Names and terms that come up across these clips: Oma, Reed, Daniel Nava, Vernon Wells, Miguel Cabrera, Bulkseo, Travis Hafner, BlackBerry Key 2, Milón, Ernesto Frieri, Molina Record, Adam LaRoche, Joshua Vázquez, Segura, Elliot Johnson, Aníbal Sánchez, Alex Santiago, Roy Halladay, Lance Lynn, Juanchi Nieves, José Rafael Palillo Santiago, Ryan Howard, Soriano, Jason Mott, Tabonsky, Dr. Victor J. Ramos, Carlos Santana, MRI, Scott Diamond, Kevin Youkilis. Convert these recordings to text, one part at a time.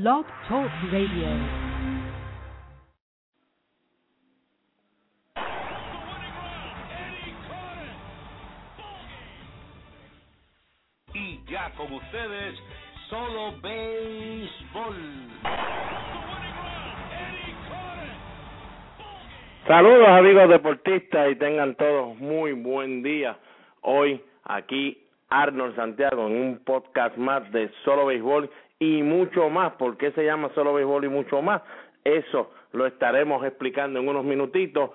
Blog Talk Radio. Ya con ustedes, Solo Béisbol. Saludos amigos deportistas y tengan todos muy buen día. Hoy aquí Arnold Santiago en un podcast más de Solo Béisbol y mucho más. ¿Por qué se llama Solo Béisbol y mucho más? Eso lo estaremos explicando en unos minutitos.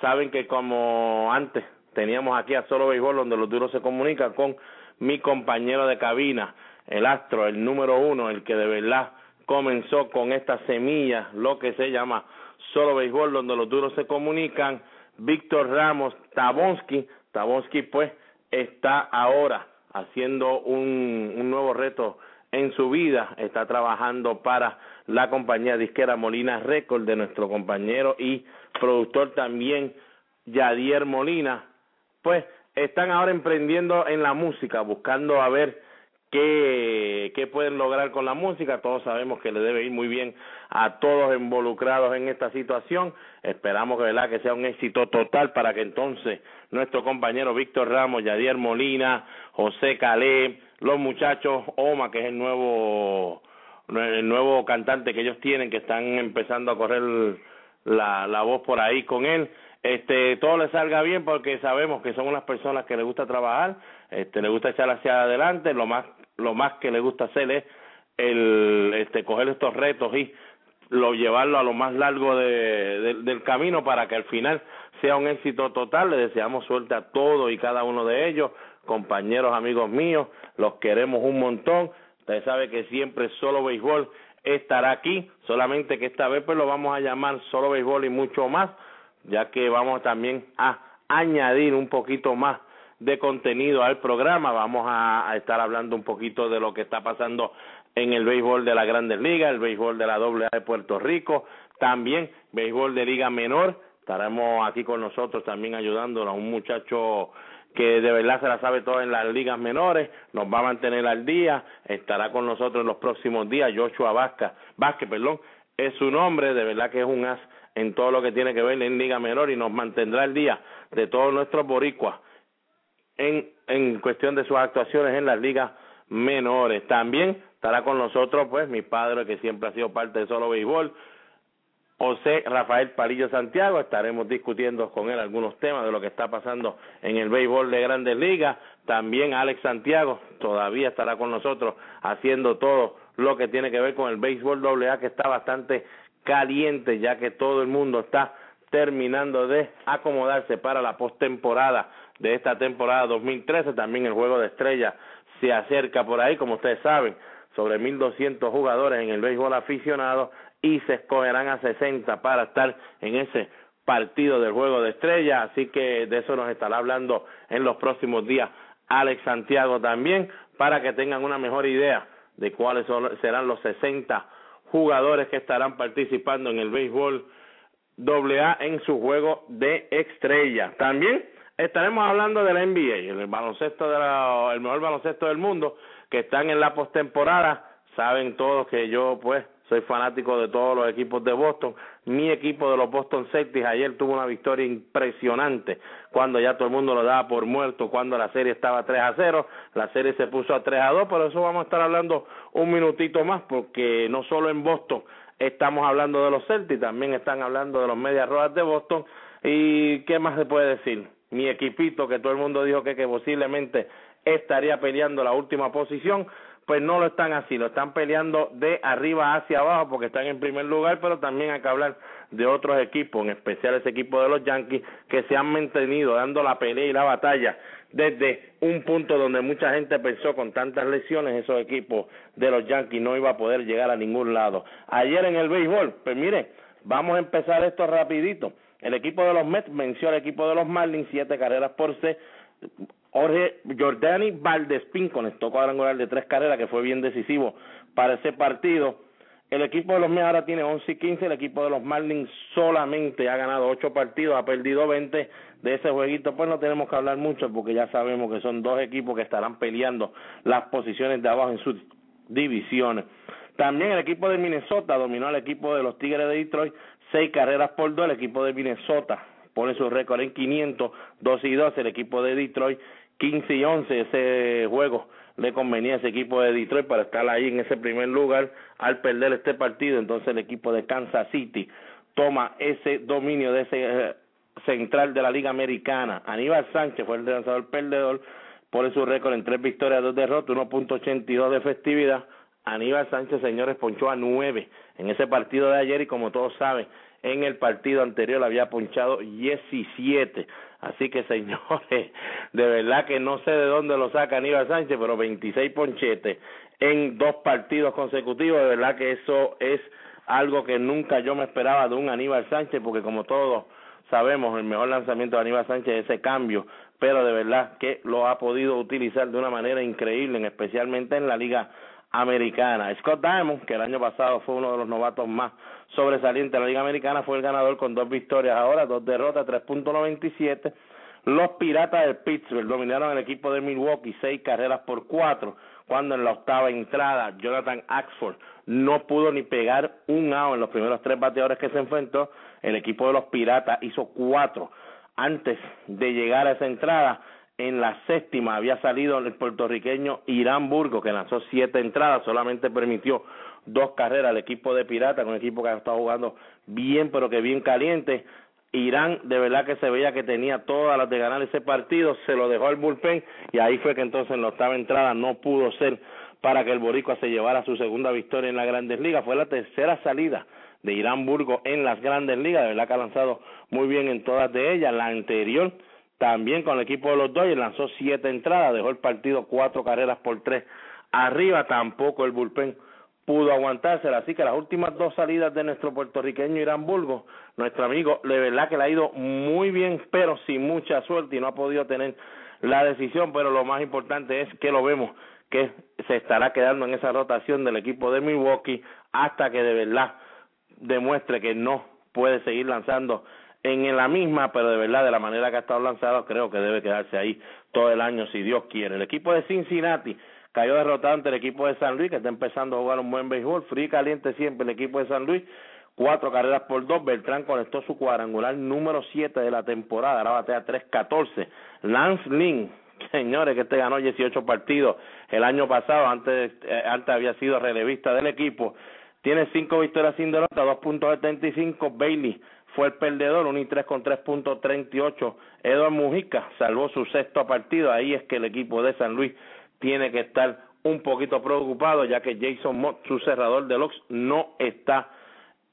Saben que como antes teníamos aquí a Solo Béisbol, donde los duros se comunican con mi compañero de cabina, el astro, el número uno, el que de verdad comenzó con esta semilla, lo que se llama Solo Béisbol, donde los duros se comunican, Víctor Ramos, Tabonsky. Tabonsky pues está ahora haciendo un nuevo reto en su vida, está trabajando para la compañía disquera Molina Record de nuestro compañero y productor también Yadier Molina, pues están ahora emprendiendo en la música, buscando a ver qué pueden lograr con la música. Todos sabemos que le debe ir muy bien a todos involucrados en esta situación. Esperamos que, ¿verdad?, que sea un éxito total para que entonces nuestro compañero Víctor Ramos, Yadier Molina, José Calé, los muchachos, Oma, que es el nuevo cantante que ellos tienen, que están empezando a correr la voz por ahí con él, todo le salga bien, porque sabemos que son unas personas que les gusta trabajar, le gusta echar hacia adelante, lo más que le gusta hacer es coger estos retos y llevarlo a lo más largo del camino para que al final sea un éxito total. Le deseamos suerte a todos y cada uno de ellos, compañeros, amigos míos, los queremos un montón. Usted sabe que siempre Solo Béisbol estará aquí, solamente que esta vez pues lo vamos a llamar Solo Béisbol y mucho más, ya que vamos también a añadir un poquito más de contenido al programa. Vamos a estar hablando un poquito de lo que está pasando en el béisbol de las Grandes Ligas, el béisbol de la AA de Puerto Rico, también béisbol de Liga Menor. Estaremos aquí con nosotros también ayudándonos a un muchacho que de verdad se la sabe todo en las ligas menores, nos va a mantener al día, estará con nosotros en los próximos días. Joshua Vázquez, es su nombre, de verdad que es un as en todo lo que tiene que ver en Liga Menor y nos mantendrá al día de todos nuestros boricuas en cuestión de sus actuaciones en las ligas menores. También estará con nosotros pues mi padre, que siempre ha sido parte de Solo Béisbol, José Rafael Palillo Santiago. Estaremos discutiendo con él algunos temas de lo que está pasando en el béisbol de Grandes Ligas. También Alex Santiago todavía estará con nosotros haciendo todo lo que tiene que ver con el béisbol AA, que está bastante caliente, ya que todo el mundo está terminando de acomodarse para la postemporada de esta temporada 2013. También el Juego de Estrellas se acerca por ahí, como ustedes saben, sobre 1,200 jugadores en el béisbol aficionado, y se escogerán a 60 para estar en ese partido del Juego de Estrellas, así que de eso nos estará hablando en los próximos días Alex Santiago también, para que tengan una mejor idea de cuáles serán los 60 jugadores que estarán participando en el béisbol AA en su Juego de Estrellas. También estaremos hablando de la NBA, el mejor baloncesto del mundo, que están en la postemporada. Saben todos que yo pues soy fanático de todos los equipos de Boston. Mi equipo de los Boston Celtics ayer tuvo una victoria impresionante, cuando ya todo el mundo lo daba por muerto, cuando la serie estaba 3-0, la serie se puso a 3-2, pero eso vamos a estar hablando un minutito más, porque no solo en Boston estamos hablando de los Celtics, también están hablando de los Medias Rojas de Boston, y ¿qué más se puede decir? Mi equipito, que todo el mundo dijo que posiblemente estaría peleando la última posición, pues no lo están así, lo están peleando de arriba hacia abajo, porque están en primer lugar, pero también hay que hablar de otros equipos, en especial ese equipo de los Yankees, que se han mantenido dando la pelea y la batalla desde un punto donde mucha gente pensó, con tantas lesiones, esos equipos de los Yankees no iba a poder llegar a ningún lado. Ayer en el béisbol, pues miren, vamos a empezar esto rapidito. El equipo de los Mets venció al equipo de los Marlins 7-6. Jorge Jordani, Valdespín conectó cuadrangular de 3 carreras, que fue bien decisivo para ese partido. El equipo de los Mets ahora tiene 11-15, el equipo de los Marlins solamente ha ganado 8 partidos, ha perdido 20. De ese jueguito pues no tenemos que hablar mucho, porque ya sabemos que son 2 equipos que estarán peleando las posiciones de abajo en sus divisiones. También el equipo de Minnesota dominó al equipo de los Tigres de Detroit 6 carreras por 2. El equipo de Minnesota pone su récord en 500, 12 y 12. El equipo de Detroit 15 y 11. Ese juego le convenía a ese equipo de Detroit para estar ahí en ese primer lugar. Al perder este partido, entonces el equipo de Kansas City toma ese dominio de ese central de la Liga Americana. Aníbal Sánchez fue el lanzador perdedor, pone su récord en 3 victorias, 2 derrotas, 1.82 de efectividad. Aníbal Sánchez, señores, ponchó a 9 en ese partido de ayer y como todos saben, en el partido anterior había ponchado 17. Así que, señores, de verdad que no sé de dónde lo saca Aníbal Sánchez, pero 26 ponchetes en 2 partidos consecutivos. De verdad que eso es algo que nunca yo me esperaba de un Aníbal Sánchez, porque como todos sabemos, el mejor lanzamiento de Aníbal Sánchez es ese cambio, pero de verdad que lo ha podido utilizar de una manera increíble, especialmente en la Liga Americana. Scott Diamond, que el año pasado fue uno de los novatos más sobresalientes de la Liga Americana, fue el ganador con 2 victorias ahora, 2 derrotas, 3.97. Los Piratas de Pittsburgh dominaron el equipo de Milwaukee 6 carreras por 4, cuando en la 8ª entrada Jonathan Axford no pudo ni pegar un out en los primeros 3 bateadores que se enfrentó. El equipo de los Piratas hizo 4 antes de llegar a esa entrada. En la 7ª había salido el puertorriqueño Irán Burgo, que lanzó 7 entradas, solamente permitió 2 carreras al equipo de Pirata, con un equipo que ha estado jugando bien, pero que bien caliente. Irán, de verdad que se veía que tenía todas las de ganar ese partido, se lo dejó al bullpen, y ahí fue que entonces en la 8ª entrada no pudo ser para que el boricua se llevara su 2ª victoria en las Grandes Ligas. Fue la 3ª salida de Irán Burgo en las Grandes Ligas, de verdad que ha lanzado muy bien en todas de ellas. La anterior también con el equipo de los Dodgers lanzó 7 entradas, dejó el partido 4 carreras por 3 arriba, tampoco el bullpen pudo aguantársela, así que las últimas 2 salidas de nuestro puertorriqueño Irán Burgo, nuestro amigo, de verdad que le ha ido muy bien, pero sin mucha suerte y no ha podido tener la decisión, pero lo más importante es que lo vemos que se estará quedando en esa rotación del equipo de Milwaukee hasta que de verdad demuestre que no puede seguir lanzando en la misma, pero de verdad, de la manera que ha estado lanzado, creo que debe quedarse ahí todo el año, si Dios quiere. El equipo de Cincinnati cayó derrotado ante el equipo de San Luis, que está empezando a jugar un buen béisbol, frío y caliente siempre el equipo de San Luis, 4 carreras por 2, Beltrán conectó su cuadrangular número 7 de la temporada, ahora batea 3.14, Lance Lynn, señores, que este ganó 18 partidos el año pasado, antes había sido relevista del equipo, tiene 5 victorias sin derrota, 2.75, Bailey fue el perdedor, 1-3 con 3.38. Eduardo Mujica salvó su 6º partido. Ahí es que el equipo de San Luis tiene que estar un poquito preocupado, ya que Jason Mott, su cerrador de Lux, no está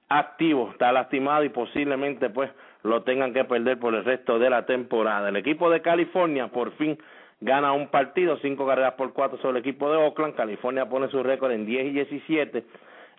activo, está lastimado y posiblemente pues lo tengan que perder por el resto de la temporada. El equipo de California por fin gana un partido, 5 carreras por 4 sobre el equipo de Oakland. California pone su récord en 10 y 17.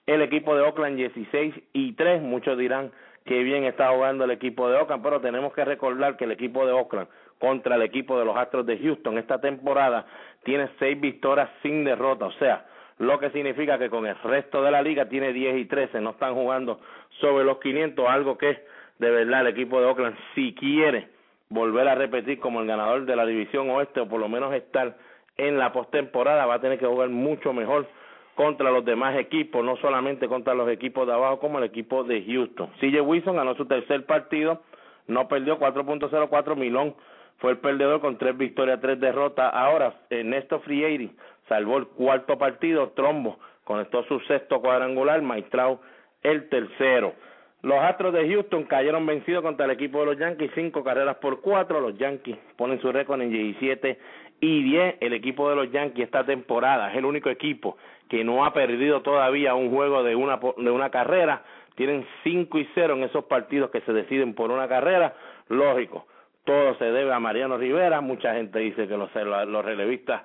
El equipo de Oakland 16 y 3. Muchos dirán que bien está jugando el equipo de Oakland, pero tenemos que recordar que el equipo de Oakland contra el equipo de los Astros de Houston esta temporada tiene 6 victorias sin derrota, o sea, lo que significa que con el resto de la liga tiene 10 y 13, no están jugando sobre los 500, algo que de verdad el equipo de Oakland, si quiere volver a repetir como el ganador de la división oeste o por lo menos estar en la postemporada, va a tener que jugar mucho mejor contra los demás equipos, no solamente contra los equipos de abajo como el equipo de Houston. C.J. Wilson ganó su 3er partido, no perdió, 4.04, Milón fue el perdedor con 3 victorias, 3 derrotas. Ahora, Ernesto Frieri salvó el 4º partido, Trombo conectó su 6º cuadrangular, Maitrao el 3º. Los Astros de Houston cayeron vencidos contra el equipo de los Yankees, 5 carreras por 4, los Yankees ponen su récord en 17 y 10, el equipo de los Yankees esta temporada es el único equipo que no ha perdido todavía un juego de una carrera, tienen 5 y 0 en esos partidos que se deciden por una carrera, lógico, todo se debe a Mariano Rivera, mucha gente dice que los relevistas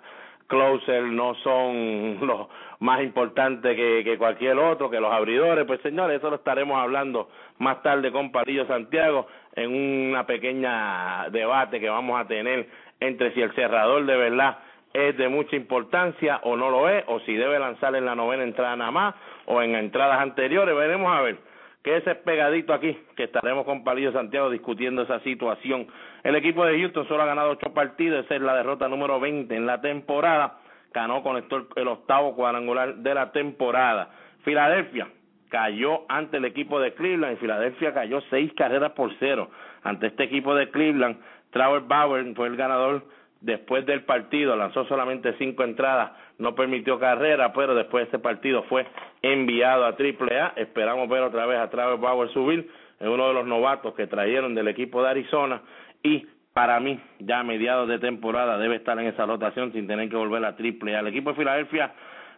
closer no son los más importantes que cualquier otro, que los abridores, pues señores, eso lo estaremos hablando más tarde con Palillo Santiago en una pequeña debate que vamos a tener entre si el cerrador de verdad es de mucha importancia o no lo es, o si debe lanzar en la 9ª entrada nada más, o en entradas anteriores, veremos a ver. Ese es pegadito aquí, que estaremos con Palillo Santiago discutiendo esa situación. El equipo de Houston solo ha ganado 8 partidos, esa es la derrota número 20 en la temporada. Cano conectó el 8º cuadrangular de la temporada. Filadelfia cayó ante el equipo de Cleveland, y Filadelfia cayó 6-0 ante este equipo de Cleveland. Trevor Bauer fue el ganador después del partido, lanzó solamente 5 entradas, no permitió carrera, pero después de ese partido fue enviado a AAA. Esperamos ver otra vez a Trevor Bauer subir, es uno de los novatos que trajeron del equipo de Arizona, y para mí, ya a mediados de temporada debe estar en esa rotación sin tener que volver a AAA. El equipo de Filadelfia,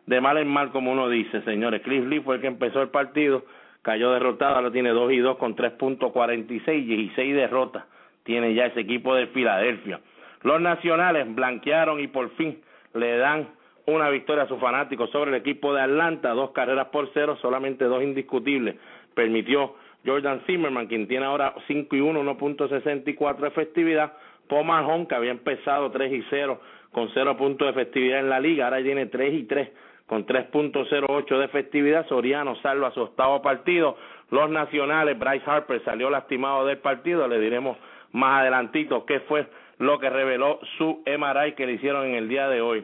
de mal en mal, como uno dice, señores. Cliff Lee fue el que empezó el partido, cayó derrotado, ahora tiene 2-2 con 3.46, 16 derrotas tiene ya ese equipo de Filadelfia. Los nacionales blanquearon y por fin le dan una victoria a sus fanáticos sobre el equipo de Atlanta, 2-0, solamente 2 indiscutibles permitió Jordan Zimmerman, quien tiene ahora 5-1, 1.64 de efectividad. Paul Mahone, que había empezado 3-0 con 0 puntos de efectividad en la liga, ahora tiene 3-3 con 3.08 de efectividad. Soriano salva su 8º partido. Los nacionales, Bryce Harper salió lastimado del partido, le diremos más adelantito qué fue lo que reveló su MRI que le hicieron en el día de hoy.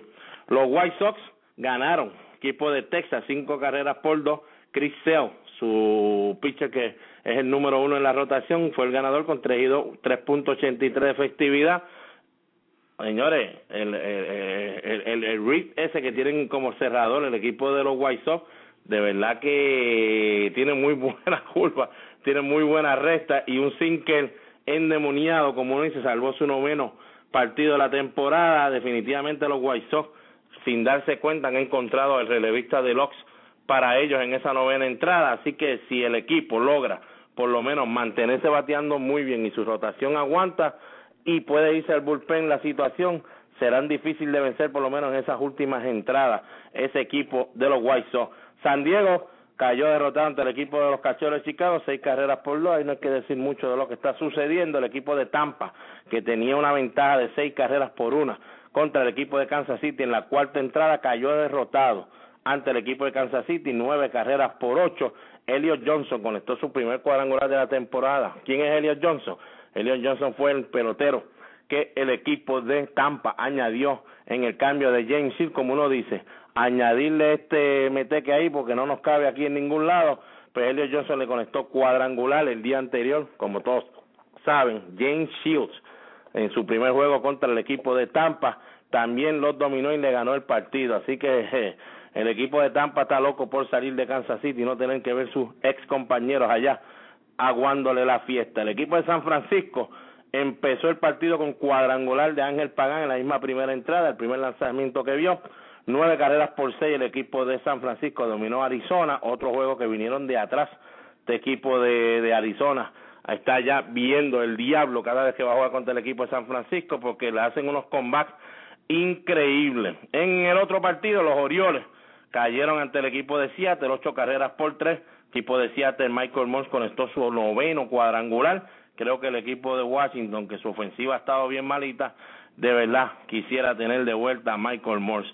Los White Sox ganaron, equipo de Texas, 5-2. Chris Sale, su pitcher que es el número 1 en la rotación, fue el ganador con 3.83 de efectividad. Señores, el Reed ese que tienen como cerrador el equipo de los White Sox, de verdad que tiene muy buena curva, tiene muy buena recta y un sinker endemoniado, como uno dice, salvó su 9º partido de la temporada. Definitivamente los White Sox, sin darse cuenta, han encontrado el relevista de Lux para ellos en esa 9ª entrada, así que si el equipo logra por lo menos mantenerse bateando muy bien y su rotación aguanta y puede irse al bullpen, la situación serán difícil de vencer por lo menos en esas últimas entradas, ese equipo de los White Sox. San Diego cayó derrotado ante el equipo de los Cachorros de Chicago, 6-2, ahí no hay que decir mucho de lo que está sucediendo. El equipo de Tampa, que tenía una ventaja de 6-1 contra el equipo de Kansas City en la 4ª entrada, cayó derrotado ante el equipo de Kansas City, 9-8. Elliot Johnson conectó su primer cuadrangular de la temporada. ¿Quién es Elliot Johnson? Elliot Johnson fue el pelotero que el equipo de Tampa añadió en el cambio de James Shields, como uno dice, añadirle este meteque ahí porque no nos cabe aquí en ningún lado. Pues Elliot Johnson le conectó cuadrangular el día anterior, como todos saben, James Shields, en su primer juego contra el equipo de Tampa, también los dominó y le ganó el partido, así que el equipo de Tampa está loco por salir de Kansas City y no tener que ver sus ex compañeros allá aguándole la fiesta. El equipo de San Francisco empezó el partido con cuadrangular de Ángel Pagán en la misma 1ª entrada, el primer lanzamiento que vio. 9-6, el equipo de San Francisco dominó a Arizona, otro juego que vinieron de atrás. Este equipo de Arizona está ya viendo el diablo cada vez que va a jugar contra el equipo de San Francisco porque le hacen unos comebacks increíbles. En el otro partido, los Orioles cayeron ante el equipo de Seattle, 8-3. El equipo de Seattle, Michael Mons conectó su 9º cuadrangular. Creo que el equipo de Washington, que su ofensiva ha estado bien malita, de verdad quisiera tener de vuelta a Michael Morse.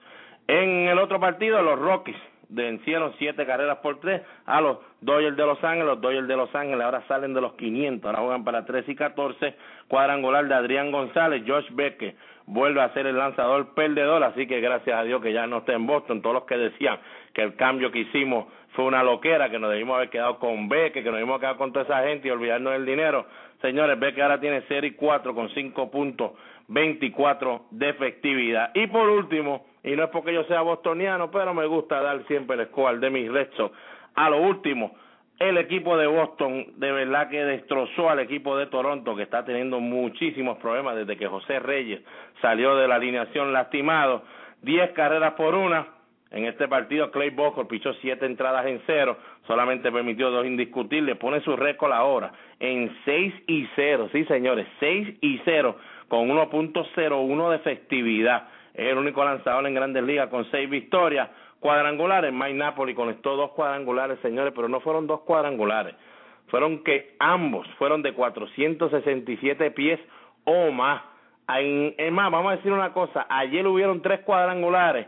En el otro partido, los Rockies vencieron 7-3 a los Dodgers de Los Ángeles. Los Dodgers de Los Ángeles ahora salen de los 500, ahora juegan para 3-14. Cuadrangular de Adrián González. Josh Becker vuelve a ser el lanzador perdedor, así que gracias a Dios que ya no está en Boston. Todos los que decían que el cambio que hicimos fue una loquera, que nos debimos haber quedado con Becker, que nos debimos quedar con toda esa gente y olvidarnos del dinero. Señores, Becker ahora tiene 0-4 con 5.24 de efectividad. Y por último, y no es porque yo sea bostoniano, pero me gusta dar siempre el score de mis Red Sox. A lo último, el equipo de Boston de verdad que destrozó al equipo de Toronto, que está teniendo muchísimos problemas desde que José Reyes salió de la alineación lastimado. 10-1. En este partido, Clay Buchholz pichó 7 entradas en 0, solamente permitió 2 indiscutibles, pone su récord ahora en 6-0, sí señores, 6-0, con 1.01 de efectividad. Es el único lanzador en Grandes Ligas con 6 victorias, cuadrangulares. Mike Napoli conectó 2 cuadrangulares, señores, pero no fueron 2 cuadrangulares, fueron que ambos fueron de 467 pies o más. Es más, vamos a decir una cosa, ayer hubieron 3 cuadrangulares,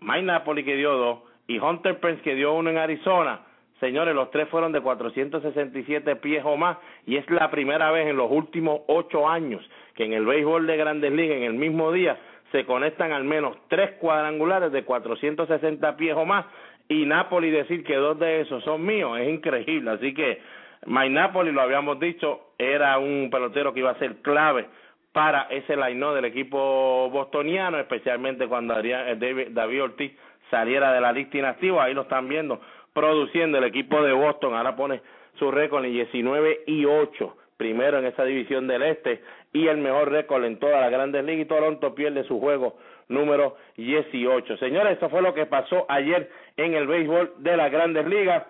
Mike Napoli que dio 2 y Hunter Pence que dio 1 en Arizona. Señores, los 3 fueron de 467 pies o más y es la primera vez en los últimos 8 años que en el béisbol de Grandes Ligas, en el mismo día, se conectan al menos 3 cuadrangulares de 460 pies o más y Napoli decir que dos de esos son míos, es increíble. Así que Mike Napoli, lo habíamos dicho, era un pelotero que iba a ser clave para ese line-up del equipo bostoniano, especialmente cuando David Ortiz saliera de la lista inactiva. Ahí lo están viendo, produciendo el equipo de Boston. Ahora pone su récord en 19-8, primero en esa división del este y el mejor récord en todas las grandes ligas, y Toronto pierde su juego número 18. Señores, eso fue lo que pasó ayer en el béisbol de las grandes ligas.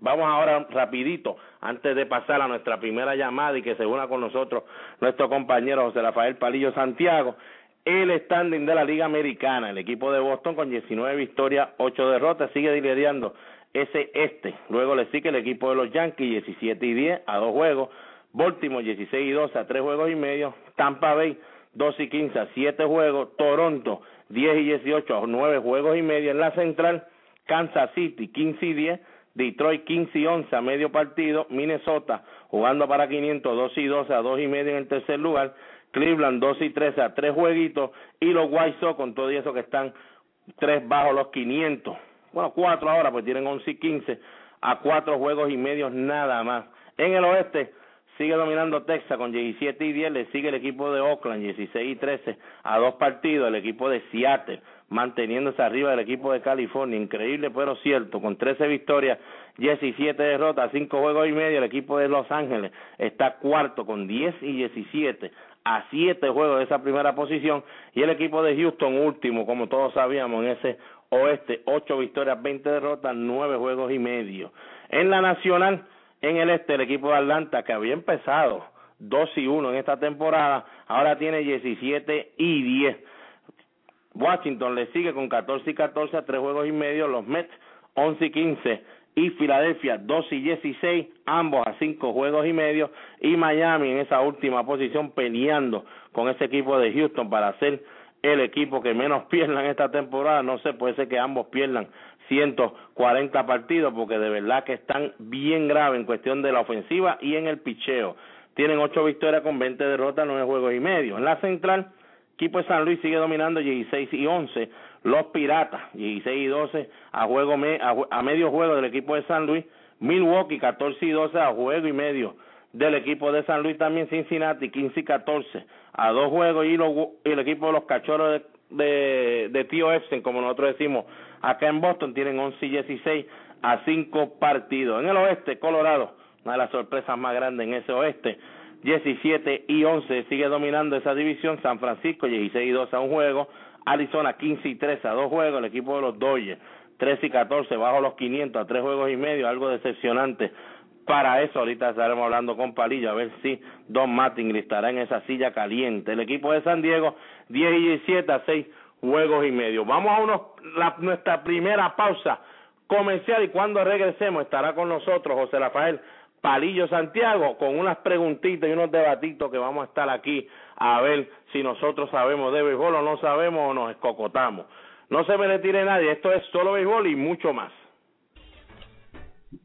Vamos ahora rapidito, antes de pasar a nuestra primera llamada y que se una con nosotros nuestro compañero José Rafael Palillo Santiago, el standing de la Liga Americana. El equipo de Boston con 19 victorias, 8 derrotas, sigue liderando ese este. Luego le sigue el equipo de los Yankees, 17-10 a 2 juegos. Baltimore 16-2 a 3 juegos y medio. Tampa Bay 2-15 a 7 juegos. Toronto 10-18 a 9 juegos y medio. En la central, Kansas City 15-10. Detroit 15-11 a medio partido. Minnesota jugando para 500, 2-12 a 2 y medio en el tercer lugar. Cleveland 2-13 a 3 jueguitos. Y los White Sox, con todo eso que están 3 bajo los 500, bueno, 4 ahora, pues tienen 11-15 a 4 juegos y medio nada más. En el oeste sigue dominando Texas con 17-10, le sigue el equipo de Oakland 16-13 a 2 partidos, el equipo de Seattle manteniéndose arriba del equipo de California, increíble pero cierto, con 13 victorias, 17 derrotas, 5 juegos y medio. El equipo de Los Ángeles está cuarto con 10-17 a 7 juegos de esa primera posición, y el equipo de Houston último, como todos sabíamos, en ese oeste, 8 victorias, 20 derrotas, 9 juegos y medio. En la nacional, en el este, el equipo de Atlanta, que había empezado 2-1 en esta temporada, ahora tiene 17-10. Washington le sigue con 14-14 a 3 juegos y medio. Los Mets 11-15 y Filadelfia 2-16, ambos a 5 juegos y medio. Y Miami en esa última posición, peleando con ese equipo de Houston para ser el equipo que menos pierdan esta temporada. No se puede ser que ambos pierdan 140 partidos, porque de verdad que están bien graves en cuestión de la ofensiva y en el picheo. Tienen 8 victorias con 20 derrotas, 9 juegos y medio. En la central, equipo de San Luis sigue dominando 16-11, los Piratas 16-12 a medio juego del equipo de San Luis. Milwaukee 14-12 a juego y medio del equipo de San Luis. También Cincinnati 15-14 a 2 juegos, y el equipo de los Cachorros de Tío Epstein, como nosotros decimos acá en Boston, tienen 11-16 a 5 partidos. En el oeste, Colorado, una de las sorpresas más grandes en ese oeste, 17-11, sigue dominando esa división. San Francisco 16-2 a 1 juego. Arizona 15-13 a 2 juegos. El equipo de los Dodgers 13-14 bajo los 500 a 3 juegos y medio, algo decepcionante. Para eso ahorita estaremos hablando con Palillo, a ver si Don Martin estará en esa silla caliente. El equipo de San Diego 10-17 a 6 juegos y medio. Vamos a nuestra primera pausa comercial, y cuando regresemos estará con nosotros José Rafael Palillo Santiago con unas preguntitas y unos debatitos que vamos a estar aquí, a ver si nosotros sabemos de béisbol o no sabemos, o nos escocotamos. No se me retire nadie, esto es Solo Béisbol y mucho más.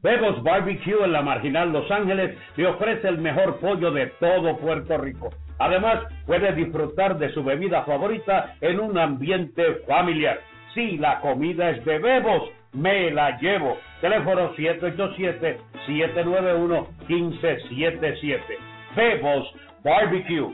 Bebos Barbecue en la Marginal Los Ángeles le ofrece el mejor pollo de todo Puerto Rico. Además, puedes disfrutar de su bebida favorita en un ambiente familiar. Sí, la comida es de Bebos, me la llevo. Teléfono 787-791-1577. Bebos Barbecue.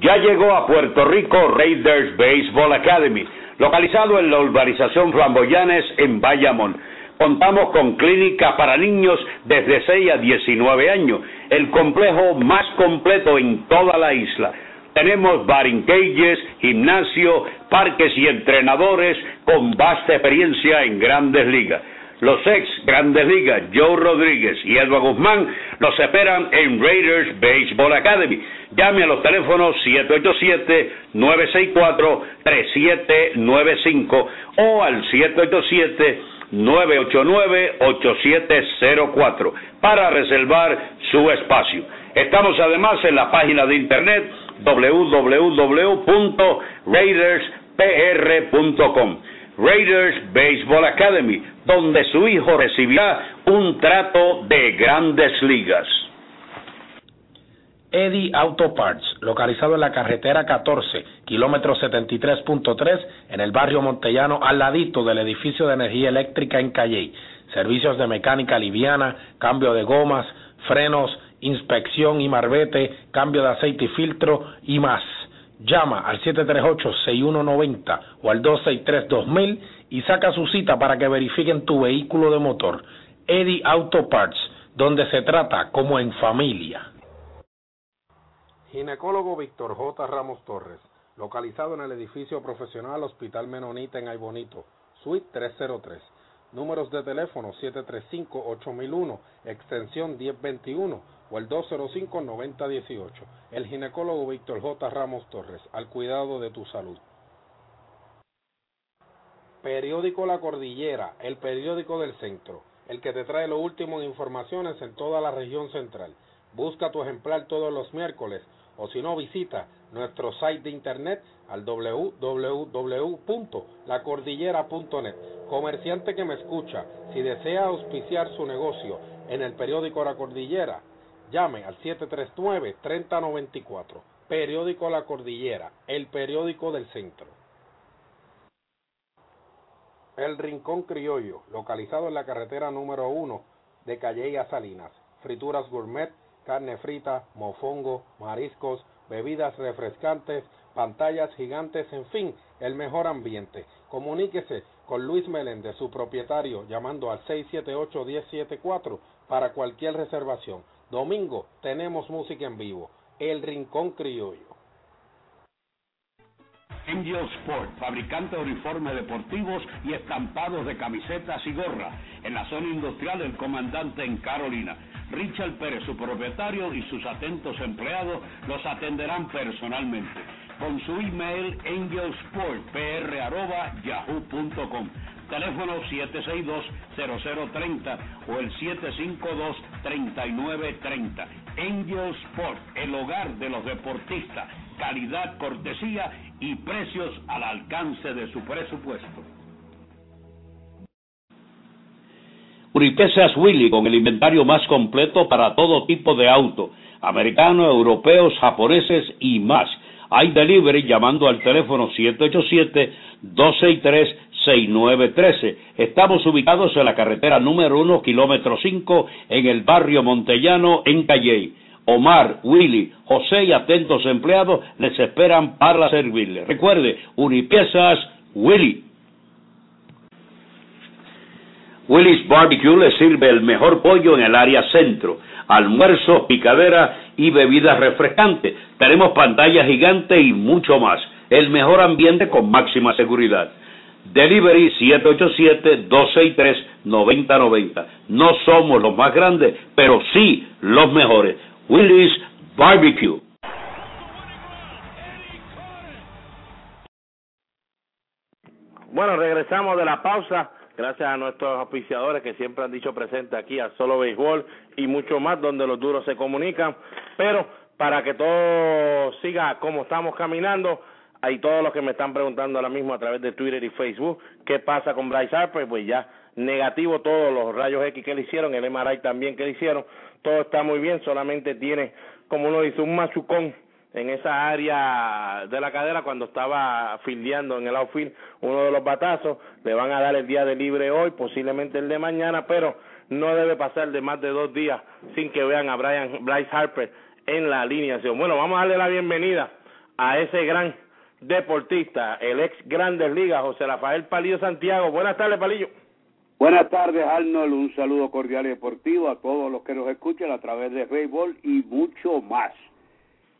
Ya llegó a Puerto Rico Raiders Baseball Academy, localizado en la urbanización Flamboyanes en Bayamón. Contamos con clínica para niños desde 6 a 19 años, el complejo más completo en toda la isla. Tenemos batting cages, gimnasio, parques y entrenadores con vasta experiencia en grandes ligas. Los ex grandes ligas Joe Rodríguez y Eduardo Guzmán los esperan en Raiders Baseball Academy. Llame a los teléfonos 787-964-3795 o al 787-989-8704 para reservar su espacio. Estamos además en la página de internet www.raiderspr.com. Raiders Baseball Academy, donde su hijo recibirá un trato de grandes ligas. Eddie Auto Parts, localizado en la carretera 14, kilómetro 73.3, en el barrio Montellano, al ladito del edificio de energía eléctrica en Calley. Servicios de mecánica liviana, cambio de gomas, frenos, inspección y marbete, cambio de aceite y filtro y más. Llama al 738-6190 o al 263-2000 y saca su cita para que verifiquen tu vehículo de motor. Eddie Auto Parts, donde se trata como en familia. Ginecólogo Víctor J. Ramos Torres, localizado en el edificio profesional Hospital Menonita en Aybonito, Suite 303. Números de teléfono 735-8001, extensión 1021 o el 205-9018. El ginecólogo Víctor J. Ramos Torres, al cuidado de tu salud. Periódico La Cordillera, el periódico del centro, el que te trae lo último en informaciones en toda la región central. Busca tu ejemplar todos los miércoles. O si no, visita nuestro site de internet al www.lacordillera.net. Comerciante que me escucha, si desea auspiciar su negocio en el periódico La Cordillera, llame al 739-3094. Periódico La Cordillera, el periódico del centro. El Rincón Criollo, localizado en la carretera número 1 de Calley a Salinas. Frituras gourmet, carne frita, mofongo, mariscos, bebidas refrescantes, pantallas gigantes, en fin, el mejor ambiente. Comuníquese con Luis Meléndez, su propietario, llamando al 678-1074 para cualquier reservación. Domingo tenemos música en vivo. El Rincón Criollo. Angel Sport, fabricante de uniformes deportivos y estampados de camisetas y gorras en la zona industrial del Comandante en Carolina. Richard Pérez, su propietario, y sus atentos empleados los atenderán personalmente. Con su email angelsportpr@yahoo.com. Teléfono 762-0030 o el 752-3930. Angel Sport, el hogar de los deportistas. Calidad, cortesía y precios al alcance de su presupuesto. Unipezas Willy, con el inventario más completo para todo tipo de auto, americanos, europeos, japoneses y más. Hay delivery llamando al teléfono 787-263-6913. Estamos ubicados en la carretera número 1, kilómetro 5, en el barrio Montellano, en Calley. Omar, Willy, José y atentos empleados les esperan para servirles. Recuerde, Unipiezas Willy. Willy's Barbecue le sirve el mejor pollo en el área centro. Almuerzo, picadera y bebidas refrescantes. Tenemos pantalla gigante y mucho más. El mejor ambiente con máxima seguridad. Delivery 787-263-9090. No somos los más grandes, pero sí los mejores. Willy's Barbecue. Bueno, regresamos de la pausa. Gracias a nuestros auspiciadores que siempre han dicho presente aquí a Solo Béisbol y mucho más, donde los duros se comunican. Pero para que todo siga como estamos caminando, hay todos los que me están preguntando ahora mismo a través de Twitter y Facebook, ¿qué pasa con Bryce Harper? Pues ya negativo todos los rayos X que le hicieron, el MRI también que le hicieron, todo está muy bien, solamente tiene, como uno dice, un machucón en esa área de la cadera cuando estaba fildeando en el outfield uno de los batazos. Le van a dar el día de libre hoy, posiblemente el de mañana, pero no debe pasar de más de 2 días sin que vean a Bryce Harper en la alineación. Bueno, vamos a darle la bienvenida a ese gran deportista, el ex Grandes Ligas, José Rafael Palillo Santiago. Buenas tardes, Palillo. Buenas tardes, Arnold. Un saludo cordial y deportivo a todos los que nos escuchan a través de Béisbol y mucho más.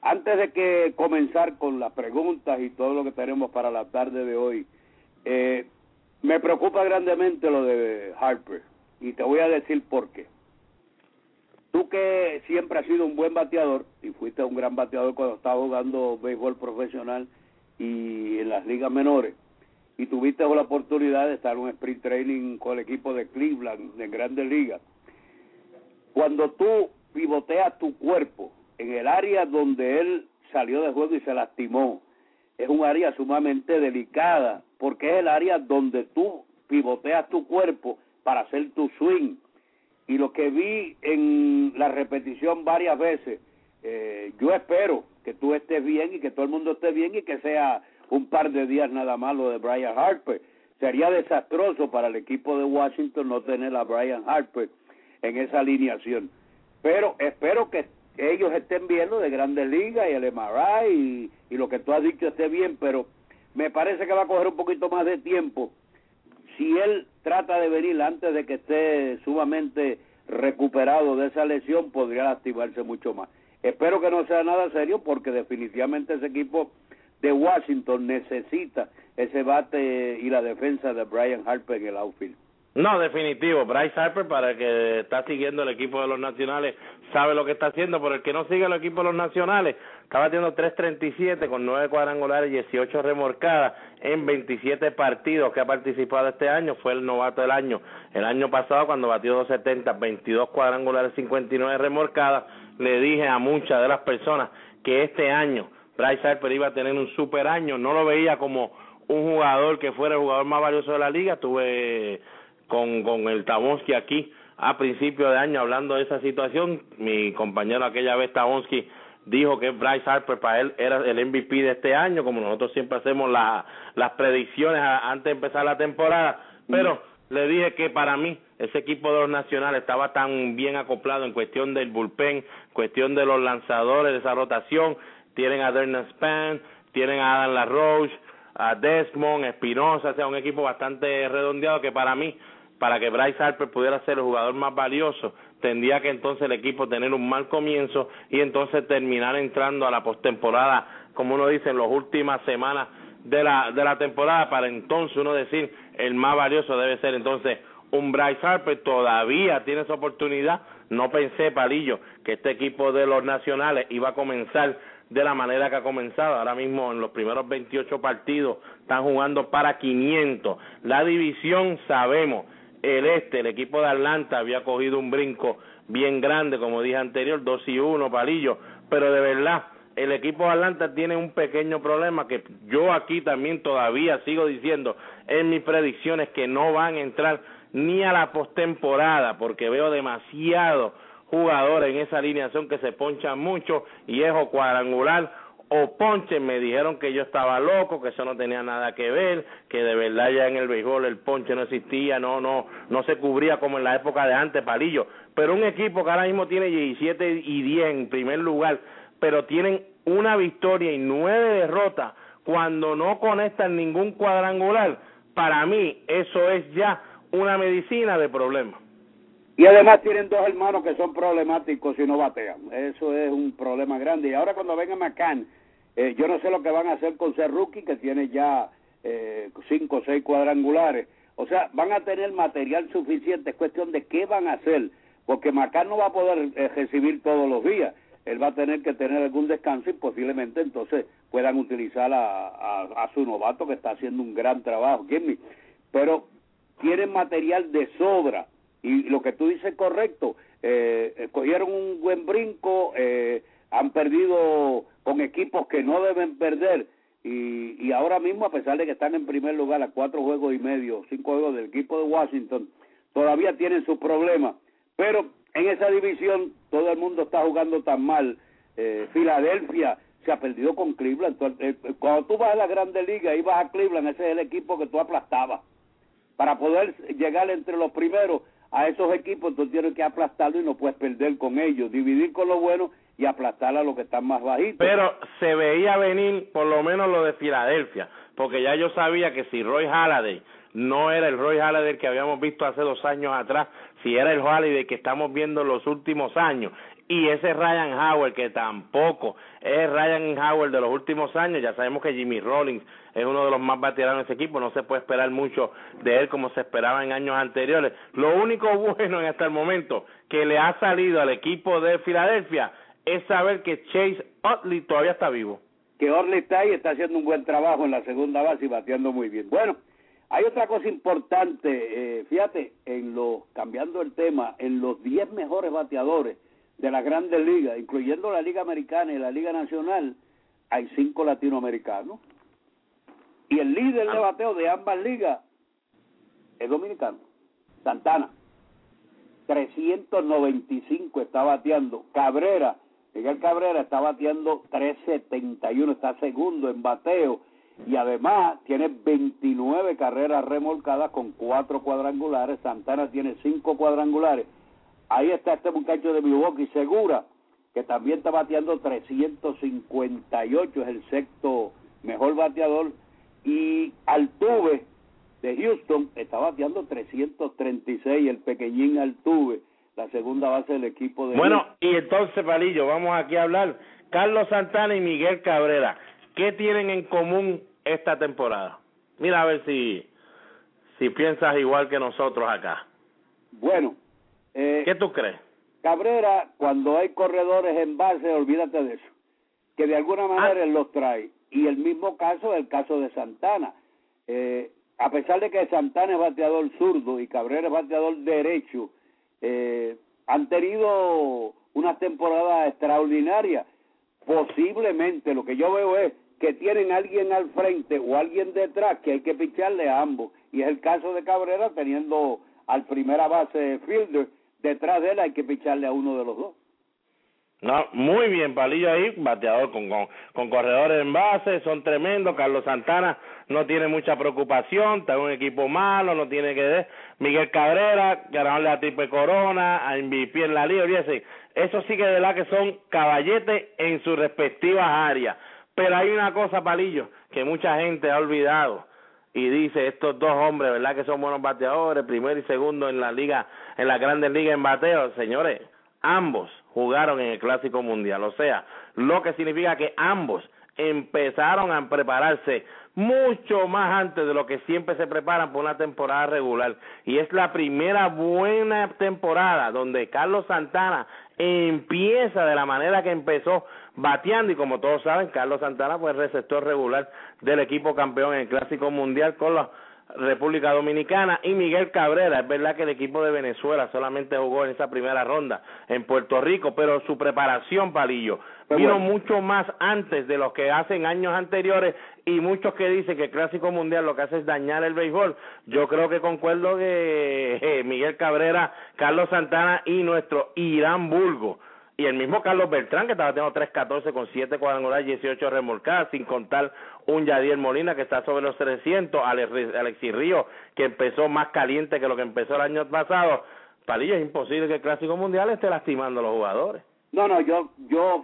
Antes de que comenzar con las preguntas y todo lo que tenemos para la tarde de hoy, me preocupa grandemente lo de Harper, y te voy a decir por qué. Tú que siempre has sido un buen bateador, y fuiste un gran bateador cuando estabas jugando béisbol profesional y en las ligas menores, y tuviste la oportunidad de estar en un sprint training con el equipo de Cleveland, de Grandes Ligas. Cuando tú pivoteas tu cuerpo en el área donde él salió de juego y se lastimó, es un área sumamente delicada, porque es el área donde tú pivoteas tu cuerpo para hacer tu swing. Y lo que vi en la repetición varias veces yo espero que tú estés bien y que todo el mundo esté bien y que sea un par de días nada más lo de Bryce Harper. Sería desastroso para el equipo de Washington no tener a Bryce Harper en esa alineación. Pero espero que ellos estén bien, lo de Grandes Ligas y el MRI y lo que tú has dicho esté bien, pero me parece que va a coger un poquito más de tiempo. Si él trata de venir antes de que esté sumamente recuperado de esa lesión, podría lastimarse mucho más. Espero que no sea nada serio, porque definitivamente ese equipo de Washington necesita ese bate y la defensa de Bryce Harper en el outfield. No, definitivo. Bryce Harper, para el que está siguiendo el equipo de los nacionales, sabe lo que está haciendo. Pero el que no sigue el equipo de los nacionales, está batiendo 3.37 con 9 cuadrangulares, 18 remorcadas en 27 partidos que ha participado este año. Fue el novato del año. El año pasado, cuando batió 2.70, 22 cuadrangulares, 59 remorcadas, le dije a muchas de las personas que este año Bryce Harper iba a tener un super año. No lo veía como un jugador que fuera el jugador más valioso de la liga. Tuve con el Tabonsky aquí a principio de año hablando de esa situación. Mi compañero aquella vez, Tabonsky, dijo que Bryce Harper para él era el MVP de este año, como nosotros siempre hacemos las predicciones antes de empezar la temporada, pero le dije que para mí ese equipo de los nacionales estaba tan bien acoplado en cuestión del bullpen, cuestión de los lanzadores, de esa rotación. Tienen a Dernan Span, tienen a Adam LaRoche, a Desmond, Espinosa, o sea, un equipo bastante redondeado que para mí, para que Bryce Harper pudiera ser el jugador más valioso, tendría que entonces el equipo tener un mal comienzo y entonces terminar entrando a la postemporada, como uno dice, en las últimas semanas de la temporada, para entonces uno decir el más valioso debe ser entonces un Bryce Harper. Todavía tiene esa oportunidad. No pensé, Palillo, que este equipo de los nacionales iba a comenzar de la manera que ha comenzado. Ahora mismo en los primeros 28 partidos están jugando para 500. La división sabemos, el este, el equipo de Atlanta había cogido un brinco bien grande, como dije anterior, 2-1, Palillo, pero de verdad el equipo de Atlanta tiene un pequeño problema que yo aquí también todavía sigo diciendo en mis predicciones que no van a entrar ni a la postemporada, porque veo demasiado jugadores en esa alineación que se ponchan mucho y es o cuadrangular o ponche. Me dijeron que yo estaba loco, que eso no tenía nada que ver, que de verdad ya en el béisbol el ponche no existía, no se cubría como en la época de antes, Palillo. Pero un equipo que ahora mismo tiene 17-10 en primer lugar, pero tienen 1 victoria y 9 derrotas cuando no conectan ningún cuadrangular. Para mí eso es ya una medicina de problemas. Y además tienen 2 hermanos que son problemáticos si no batean. Eso es un problema grande. Y ahora cuando venga McCann, yo no sé lo que van a hacer con Cerruki, que tiene ya 5 o 6 cuadrangulares. O sea, van a tener material suficiente. Es cuestión de qué van a hacer, porque McCann no va a poder recibir todos los días. Él va a tener que tener algún descanso y posiblemente entonces puedan utilizar a su novato, que está haciendo un gran trabajo, Jimmy. Pero tienen material de sobra. Y lo que tú dices es correcto, cogieron un buen brinco, han perdido con equipos que no deben perder, y ahora mismo, a pesar de que están en primer lugar a 4.5 juegos, 5 juegos del equipo de Washington, todavía tienen sus problemas. Pero en esa división todo el mundo está jugando tan mal. Filadelfia se ha perdido con Cleveland. Entonces, cuando tú vas a la Grande Liga y vas a Cleveland, ese es el equipo que tú aplastabas. Para poder llegar entre los primeros a esos equipos, tú tienes que aplastarlo y no puedes perder con ellos, dividir con los buenos y aplastar a los que están más bajitos. Pero se veía venir por lo menos lo de Filadelfia, porque ya yo sabía que si Roy Halladay no era el Roy Halladay que habíamos visto hace 2 años atrás, si era el Halladay que estamos viendo en los últimos años, y ese Ryan Howard, que tampoco es Ryan Howard de los últimos años, ya sabemos que Jimmy Rollins es uno de los más veteranos de ese equipo, no se puede esperar mucho de él como se esperaba en años anteriores. Lo único bueno en hasta el momento que le ha salido al equipo de Filadelfia es saber que Chase Utley todavía está vivo. Que Utley está ahí, está haciendo un buen trabajo en la segunda base y bateando muy bien. Bueno, hay otra cosa importante, fíjate, cambiando el tema, en los 10 mejores bateadores de las Grandes Ligas, incluyendo la Liga Americana y la Liga Nacional, hay 5 latinoamericanos. Y el líder de bateo de ambas ligas es dominicano, Santana. 395 está bateando. Cabrera Miguel Cabrera está bateando 3.71, está segundo en bateo y además tiene 29 carreras remolcadas con 4 cuadrangulares. Santana tiene 5 cuadrangulares. Ahí está este muchacho de Milwaukee, Segura, que también está bateando 358, es el sexto mejor bateador. Y Altuve de Houston está bateando 336, el pequeñín Altuve, la segunda base del equipo de Houston. Y entonces, Palillo, vamos aquí a hablar. Carlos Santana y Miguel Cabrera, ¿qué tienen en común esta temporada? Mira a ver si piensas igual que nosotros acá. Bueno. ¿Qué tú crees? Cabrera, cuando hay corredores en base, olvídate de eso, que de alguna manera él los trae. Y el mismo caso, el caso de Santana. A pesar de que Santana es bateador zurdo y Cabrera es bateador derecho, han tenido unas temporadas extraordinarias. Posiblemente lo que yo veo es que tienen alguien al frente o alguien detrás que hay que picharle a ambos. Y es el caso de Cabrera teniendo al primera base fielder. Detrás de él hay que picharle a uno de los dos. No, muy bien, Palillo ahí, bateador con corredores en base, son tremendos. Carlos Santana no tiene mucha preocupación, está en un equipo malo, no tiene que ver. Miguel Cabrera, ganarle a Triple Corona, a MVP en la liga, fíjense, eso sí que de la que son caballetes en sus respectivas áreas. Pero hay una cosa, Palillo, que mucha gente ha olvidado. Y dice, estos dos hombres, ¿verdad? Que son buenos bateadores, primero y segundo en la liga, en las grandes ligas en bateo. Señores, ambos jugaron en el Clásico Mundial. O sea, lo que significa que ambos empezaron a prepararse mucho más antes de lo que siempre se preparan por una temporada regular. Y es la primera buena temporada donde Carlos Santana empieza de la manera que empezó bateando, y como todos saben, Carlos Santana fue el receptor regular del equipo campeón en el Clásico Mundial con la República Dominicana. Y Miguel Cabrera, es verdad que el equipo de Venezuela solamente jugó en esa primera ronda en Puerto Rico, pero su preparación, Palillo, vino mucho más antes de los que hacen años anteriores, y muchos que dicen que el Clásico Mundial lo que hace es dañar el béisbol. Yo creo que concuerdo que Miguel Cabrera, Carlos Santana y nuestro Irán Burgo, y el mismo Carlos Beltrán, que estaba teniendo 3-14 con 7 cuadrangulares, 18 remolcadas, sin contar un Yadier Molina que está sobre los 300, Alexis Ríos, que empezó más caliente que lo que empezó el año pasado. Palillo, es imposible que el Clásico Mundial esté lastimando a los jugadores. No, yo,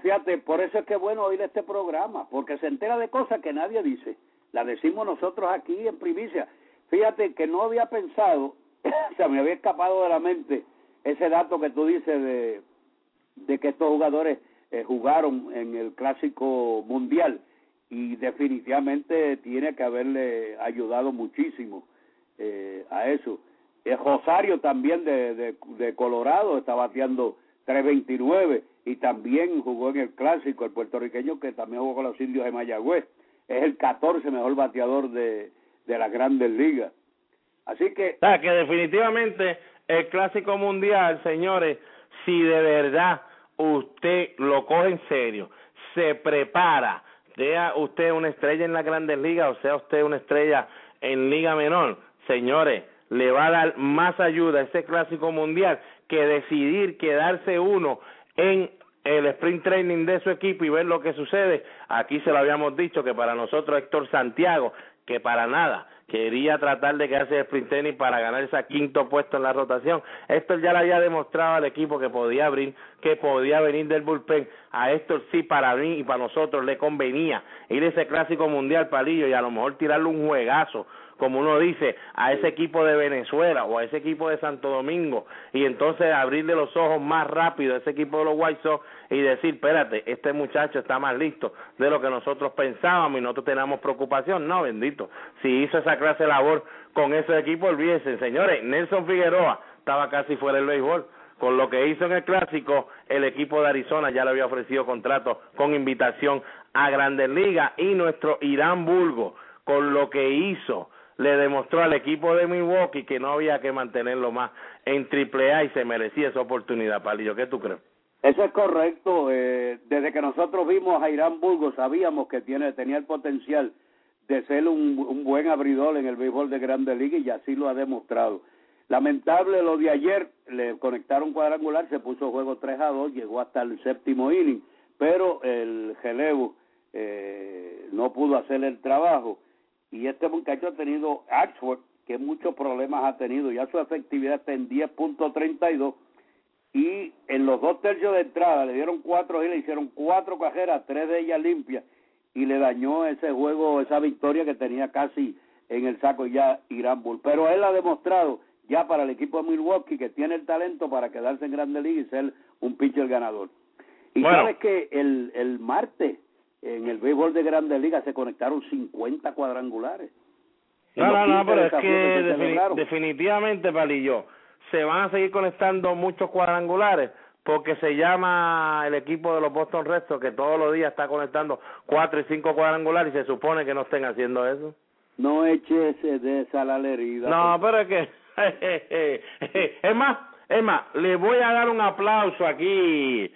fíjate, por eso es que es bueno oír este programa, porque se entera de cosas que nadie dice. Las decimos nosotros aquí en primicia. Fíjate que no había pensado, se me había escapado de la mente ese dato que tú dices de que estos jugadores jugaron en el Clásico Mundial, y definitivamente tiene que haberle ayudado muchísimo a eso. Rosario también de Colorado está bateando 3.29 y también jugó en el Clásico, el puertorriqueño que también jugó con los Indios de Mayagüez. Es el 14 mejor bateador de las grandes ligas. Así que... O sea, que definitivamente el Clásico Mundial, señores, si de verdad usted lo coge en serio, se prepara, sea usted una estrella en las grandes ligas o sea usted una estrella en liga menor, señores, le va a dar más ayuda a ese Clásico Mundial que decidir quedarse uno en el sprint training de su equipo y ver lo que sucede. Aquí se lo habíamos dicho que para nosotros Héctor Santiago, que para nada quería tratar de quedarse de sprint training para ganar ese quinto puesto en la rotación. Héctor ya le había demostrado al equipo que podía abrir, que podía venir del bullpen. A Héctor sí, para mí y para nosotros, le convenía ir a ese Clásico Mundial, Palillo, y a lo mejor tirarle un juegazo, como uno dice, a ese equipo de Venezuela o a ese equipo de Santo Domingo, y entonces abrirle los ojos más rápido a ese equipo de los White Sox y decir, espérate, este muchacho está más listo de lo que nosotros pensábamos y nosotros teníamos preocupación. No, bendito, si hizo esa clase de labor con ese equipo, olvídense, señores. Nelson Figueroa estaba casi fuera del béisbol. Con lo que hizo en el Clásico, el equipo de Arizona ya le había ofrecido contrato con invitación a Grandes Ligas, y nuestro Irán Burgo, con lo que hizo, le demostró al equipo de Milwaukee que no había que mantenerlo más en AAA y se merecía esa oportunidad, Palillo. ¿Qué tú crees? Eso es correcto. Desde que nosotros vimos a Irán Burgo sabíamos que tenía el potencial de ser un buen abridor en el béisbol de Grandes Ligas, y así lo ha demostrado. Lamentable lo de ayer, le conectaron cuadrangular, se puso juego 3-2, llegó hasta el séptimo inning, pero el relevo no pudo hacer el trabajo, y este muchacho ha tenido, Axford, que muchos problemas ha tenido, ya su efectividad está en 10.32, y en los dos tercios de entrada le dieron 4 y le hicieron 4 cajeras, 3 de ellas limpias, y le dañó ese juego, esa victoria que tenía casi en el saco ya Irán Burgo. Pero él ha demostrado ya para el equipo de Milwaukee que tiene el talento para quedarse en Grandes Ligas y ser un pitcher ganador. Y bueno, sabes que el martes en el béisbol de Grandes Ligas se conectaron 50 cuadrangulares. No, pero es que definitivamente, Palillo, se van a seguir conectando muchos cuadrangulares, porque se llama el equipo de los Boston Red Sox, que todos los días está conectando 4 y 5 cuadrangulares, y se supone que no estén haciendo eso. No eches de sal a la herida. No, pero es que... Es más, le voy a dar un aplauso aquí.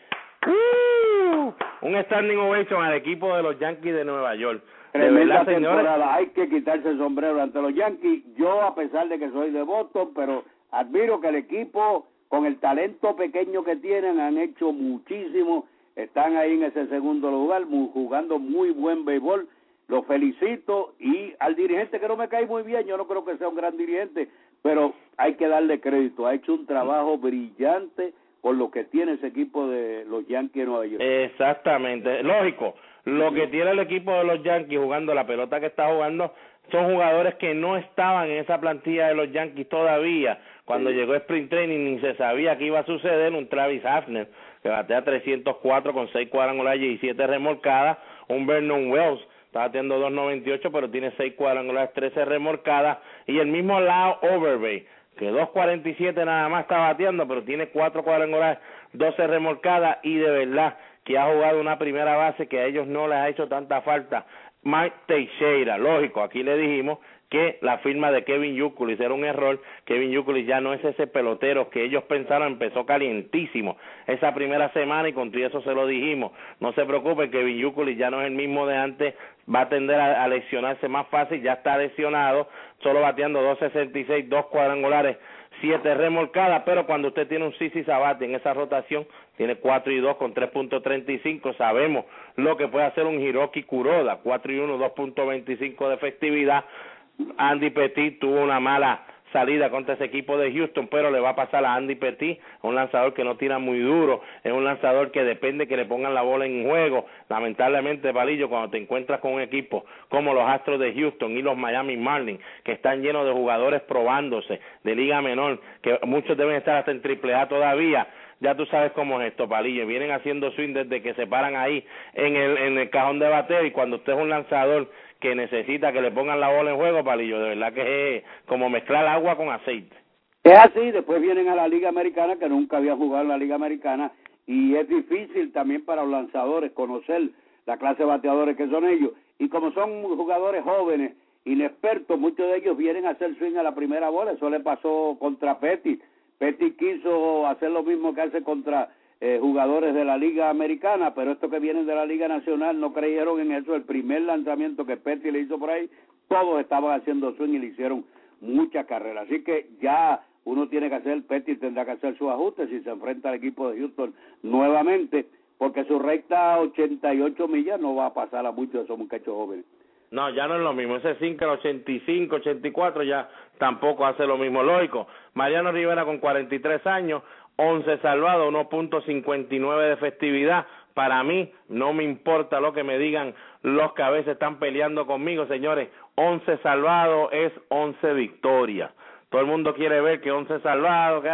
Un standing ovation al equipo de los Yankees de Nueva York. Tremenda temporada, hay que quitarse el sombrero ante los Yankees. Yo, a pesar de que soy de Boston, pero admiro que el equipo, con el talento pequeño que tienen, han hecho muchísimo. Están ahí en ese segundo lugar, jugando muy buen béisbol. Los felicito, y al dirigente, que no me cae muy bien, yo no creo que sea un gran dirigente, pero hay que darle crédito, ha hecho un trabajo brillante con lo que tiene ese equipo de los Yankees de Nueva York. Exactamente, lógico, lo que tiene el equipo de los Yankees jugando la pelota que está jugando, son jugadores que no estaban en esa plantilla de los Yankees todavía, cuando llegó Spring Training ni se sabía que iba a suceder. Un Travis Hafner que batea 304 con 6 cuadrangulares y 7 remolcadas, un Vernon Wells está batiendo 2.98, pero tiene 6 cuadrangulares, 13 remorcadas. Y el mismo Lau Overbay, que 2.47 nada más está bateando, pero tiene 4 cuadrangulares, 12 remorcadas. Y de verdad que ha jugado una primera base que a ellos no les ha hecho tanta falta. Mike Teixeira, lógico, aquí le dijimos que la firma de Kevin Youkilis era un error. Kevin Youkilis ya no es ese pelotero que ellos pensaron, empezó calientísimo esa primera semana y con todo eso se lo dijimos. No se preocupe, Kevin Youkilis ya no es el mismo de antes, va a tender a lesionarse más fácil, ya está lesionado, solo bateando 2.66, 2 cuadrangulares, 7 remolcadas, pero cuando usted tiene un Sisi Sabathia en esa rotación, tiene 4 y 2 con 3.35, sabemos lo que puede hacer un Hiroki Kuroda, 4 y 1, 2.25 de efectividad. Andy Pettitte tuvo una mala salida contra ese equipo de Houston, pero le va a pasar a Andy Pettitte, un lanzador que no tira muy duro, es un lanzador que depende que le pongan la bola en juego. Lamentablemente, Palillo, cuando te encuentras con un equipo como los Astros de Houston y los Miami Marlins, que están llenos de jugadores probándose de liga menor, que muchos deben estar hasta en Triple A todavía, ya tú sabes cómo es esto, Palillo, vienen haciendo swing desde que se paran ahí en el cajón de bateo, y cuando usted es un lanzador que necesita que le pongan la bola en juego, Palillo, de verdad que es como mezclar agua con aceite. Es así, después vienen a la Liga Americana, que nunca había jugado en la Liga Americana, y es difícil también para los lanzadores conocer la clase de bateadores que son ellos, y como son jugadores jóvenes, inexpertos, muchos de ellos vienen a hacer swing a la primera bola. Eso le pasó contra Pettitte. Pettitte quiso hacer lo mismo que hace contra jugadores de la Liga Americana, pero estos que vienen de la Liga Nacional no creyeron en eso. El primer lanzamiento que Pettitte le hizo por ahí, todos estaban haciendo swing y le hicieron muchas carreras. Así que ya uno tiene que hacer, Pettitte tendrá que hacer sus ajustes si se enfrenta al equipo de Houston nuevamente, porque su recta a 88 millas no va a pasar a muchos de esos muchachos jóvenes. No, ya no es lo mismo. Ese sinker 85, 84 ya tampoco hace lo mismo, lógico. Mariano Rivera con 43 años, 11 salvados, 1.59 de efectividad. Para mí, no me importa lo que me digan los que a veces están peleando conmigo, señores. 11 salvados es 11 victorias. Todo el mundo quiere ver que 11 salvados,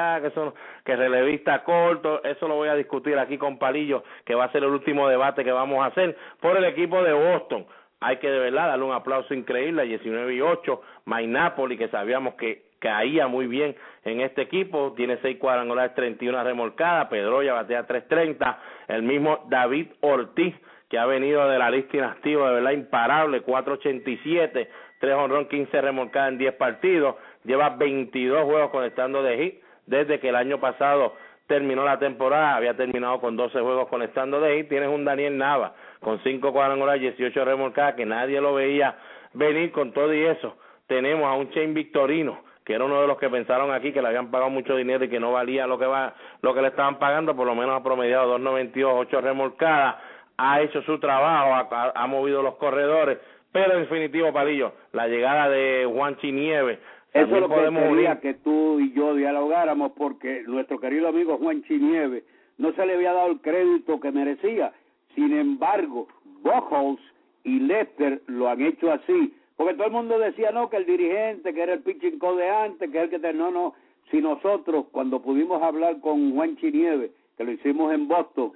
que relevista corto. Eso lo voy a discutir aquí con Palillo, que va a ser el último debate que vamos a hacer por el equipo de Boston. Hay que de verdad darle un aplauso increíble a 19-8, Mainapoli, que sabíamos que caía muy bien en este equipo, tiene 6 cuadrangulares, 31 remolcadas, Pedroya batea 3.30, el mismo David Ortiz, que ha venido de la lista inactiva, de verdad imparable, 4.87, 3 jonrón, 15 remolcadas en 10 partidos, lleva 22 juegos conectando de hit, desde que el año pasado terminó la temporada, había terminado con 12 juegos conectando de hit. Tienes un Daniel Nava con 5 cuadrangulares, 18 remolcadas, que nadie lo veía venir. Con todo y eso, tenemos a un Shane Victorino, que era uno de los que pensaron aquí que le habían pagado mucho dinero y que no valía lo que le estaban pagando, por lo menos ha promediado 2.92, 8 remolcadas. ha hecho su trabajo, ha movido los corredores, pero en definitivo, Palillo, la llegada de Juanchi Nieves, eso es lo que quería que tú y yo dialogáramos, porque nuestro querido amigo Juanchi Nieves no se le había dado el crédito que merecía. Sin embargo, Buchholz y Lester lo han hecho así, porque todo el mundo decía, no, que el dirigente, que era el pitching coach de antes, que es el que... No, si nosotros, cuando pudimos hablar con Juanchi Nieves, que lo hicimos en Boston,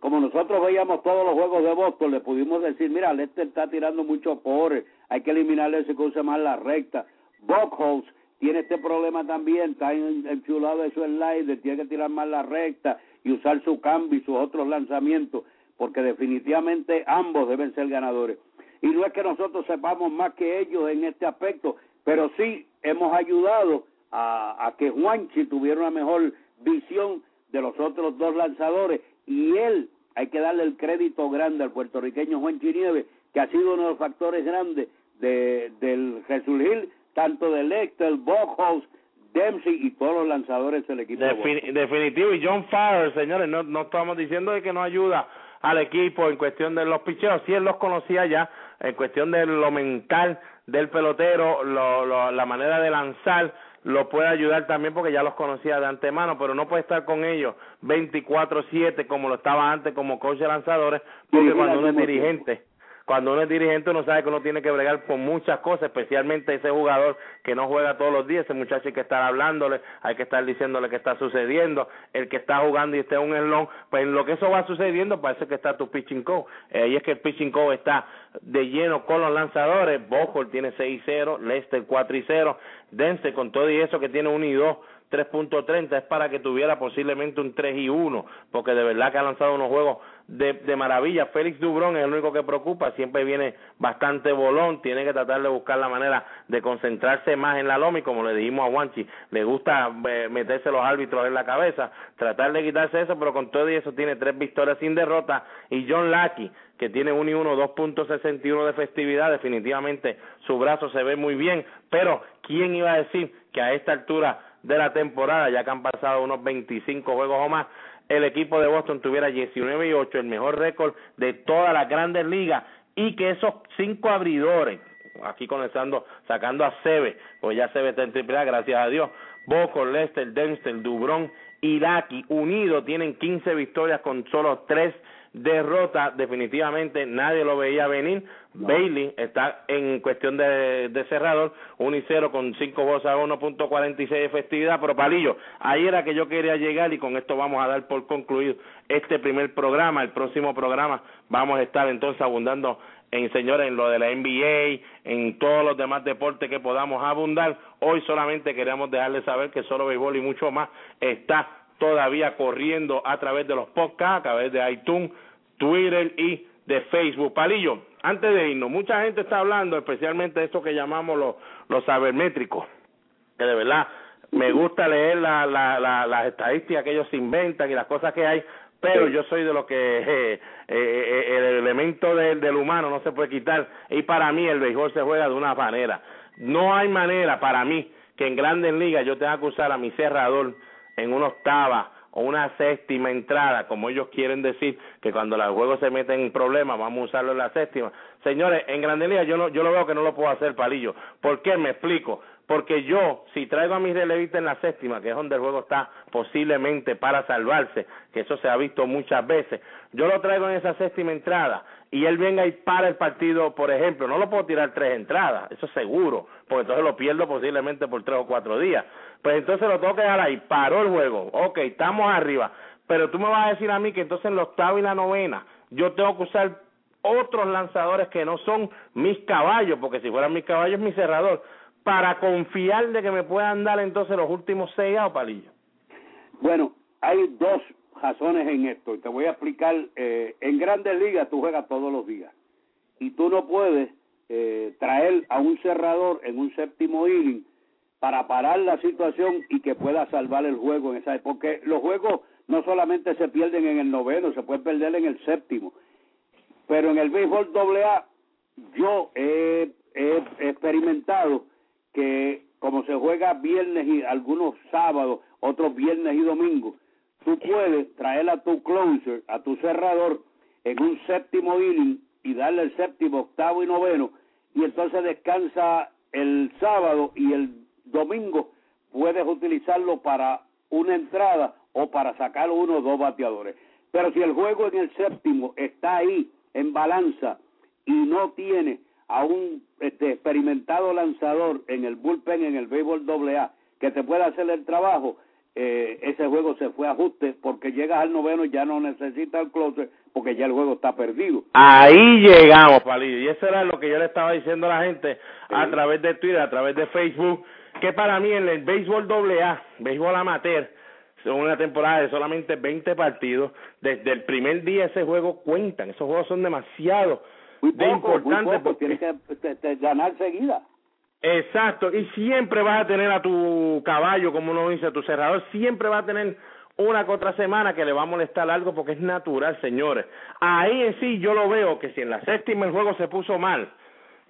como nosotros veíamos todos los juegos de Boston, le pudimos decir, mira, Lester está tirando muchos pobres, hay que eliminarle ese que usa más la recta. Buchholz tiene este problema también, está enchulado de su slider, tiene que tirar más la recta y usar su cambio y sus otros lanzamientos, porque definitivamente ambos deben ser ganadores. Y no es que nosotros sepamos más que ellos en este aspecto, pero sí hemos ayudado a que Juanchi tuviera una mejor visión de los otros dos lanzadores, y él, hay que darle el crédito grande al puertorriqueño Juanchi Nieves, que ha sido uno de los factores grandes del resurgir, tanto de Lester, Buchholz, Dempsey y todos los lanzadores del equipo. Definitivo, y John Farrell, señores, no estamos diciendo de que no ayuda al equipo en cuestión de los picheos, sí él los conocía ya, en cuestión de lo mental del pelotero, la manera de lanzar, lo puede ayudar también porque ya los conocía de antemano, pero no puede estar con ellos 24/7 como lo estaba antes como coach de lanzadores, porque sí, cuando uno es dirigente tiempo. Cuando uno es dirigente uno sabe que uno tiene que bregar por muchas cosas, especialmente ese jugador que no juega todos los días, ese muchacho hay que estar hablándole, hay que estar diciéndole qué está sucediendo, el que está jugando y esté un eslón, pues en lo que eso va sucediendo parece que está tu pitching coach, y es que el pitching coach está de lleno con los lanzadores. Buchholz tiene 6-0, Lester 4-0, Dense con todo y eso que tiene 1-2, 3.30 es para que tuviera posiblemente un 3-1, porque de verdad que ha lanzado unos juegos de maravilla. Félix Dubrón es el único que preocupa, siempre viene bastante bolón, tiene que tratar de buscar la manera de concentrarse más en la loma, y como le dijimos a Juanchi, le gusta meterse los árbitros en la cabeza, tratar de quitarse eso, pero con todo y eso tiene 3 victorias sin derrota. Y John Lackey, que tiene 1-1, 2.61 de efectividad, definitivamente su brazo se ve muy bien, pero ¿quién iba a decir que a esta altura de la temporada, ya que han pasado unos 25 juegos o más, el equipo de Boston tuviera 19-8, el mejor récord de todas las grandes ligas, y que esos 5 abridores, aquí comenzando, sacando a Seve, pues ya Seve está en Triple A, gracias a Dios, Buchholz, Lester, Dempsey, Dubrón y Lackey unidos tienen 15 victorias con solo 3 derrotas. Definitivamente nadie lo veía venir. No. Bailey está en cuestión de cerrador, 1-0 con 5 juegos a 1.46 de efectividad. Pero Palillo, ahí era que yo quería llegar, y con esto vamos a dar por concluido este primer programa. El próximo programa vamos a estar entonces abundando señores, en lo de la NBA, en todos los demás deportes que podamos abundar. Hoy solamente queremos dejarles saber que Solo Béisbol y mucho más está todavía corriendo a través de los podcasts, a través de iTunes, Twitter y de Facebook. Palillo, antes de irnos, mucha gente está hablando, especialmente de esto que llamamos los sabermétricos, que de verdad me gusta leer las estadísticas que ellos inventan y las cosas que hay, pero yo soy de lo que el elemento del humano no se puede quitar, y para mí el béisbol se juega de una manera. No hay manera para mí que en Grandes Ligas yo tenga que usar a mi cerrador en una octava o una séptima entrada, como ellos quieren decir, que cuando los juegos se meten en problemas vamos a usarlo en la séptima. Señores, en Grandes Ligas yo lo veo que no lo puedo hacer, Palillo. ¿Por qué? Me explico. Porque yo, si traigo a mis relevistas en la séptima, que es donde el juego está posiblemente para salvarse, que eso se ha visto muchas veces, yo lo traigo en esa séptima entrada y él venga y para el partido, por ejemplo, no lo puedo tirar 3 entradas, eso es seguro, porque entonces lo pierdo posiblemente por 3 o 4 días. Pues entonces lo tengo que dejar ahí, paró el juego, okay, estamos arriba, pero tú me vas a decir a mí que entonces en la octava y la novena yo tengo que usar otros lanzadores que no son mis caballos, porque si fueran mis caballos es mi cerrador, para confiar de que me puedan dar entonces los últimos 6 outs, Palillo. Bueno, hay 2 razones en esto, y te voy a explicar. En Grandes Ligas tú juegas todos los días, y tú no puedes traer a un cerrador en un séptimo inning para parar la situación y que pueda salvar el juego, porque los juegos no solamente se pierden en el noveno, se pueden perder en el séptimo. Pero en el béisbol AA yo he experimentado que como se juega viernes y algunos sábados, otros viernes y domingos, tú puedes traer a tu closer, a tu cerrador, en un séptimo inning y darle el séptimo, octavo y noveno, y entonces descansa el sábado y el domingo puedes utilizarlo para una entrada o para sacar uno o dos bateadores. Pero si el juego en el séptimo está ahí en balanza y no tiene a un experimentado lanzador en el bullpen, en el béisbol AA, que te pueda hacer el trabajo, ese juego se fue a ajuste, porque llegas al noveno y ya no necesitas el closer, porque ya el juego está perdido. Ahí llegamos, Palillo, y eso era lo que yo le estaba diciendo a la gente a través de Twitter, a través de Facebook, que para mí en el béisbol AA, béisbol amateur, son una temporada de solamente 20 partidos, desde el primer día ese juego cuentan, esos juegos son demasiado importantes, porque tienes que ganar seguida. Exacto, y siempre vas a tener a tu caballo, como uno dice, a tu cerrador, siempre vas a tener una que otra semana que le va a molestar algo, porque es natural, señores. Ahí en sí yo lo veo, que si en la séptima el juego se puso mal,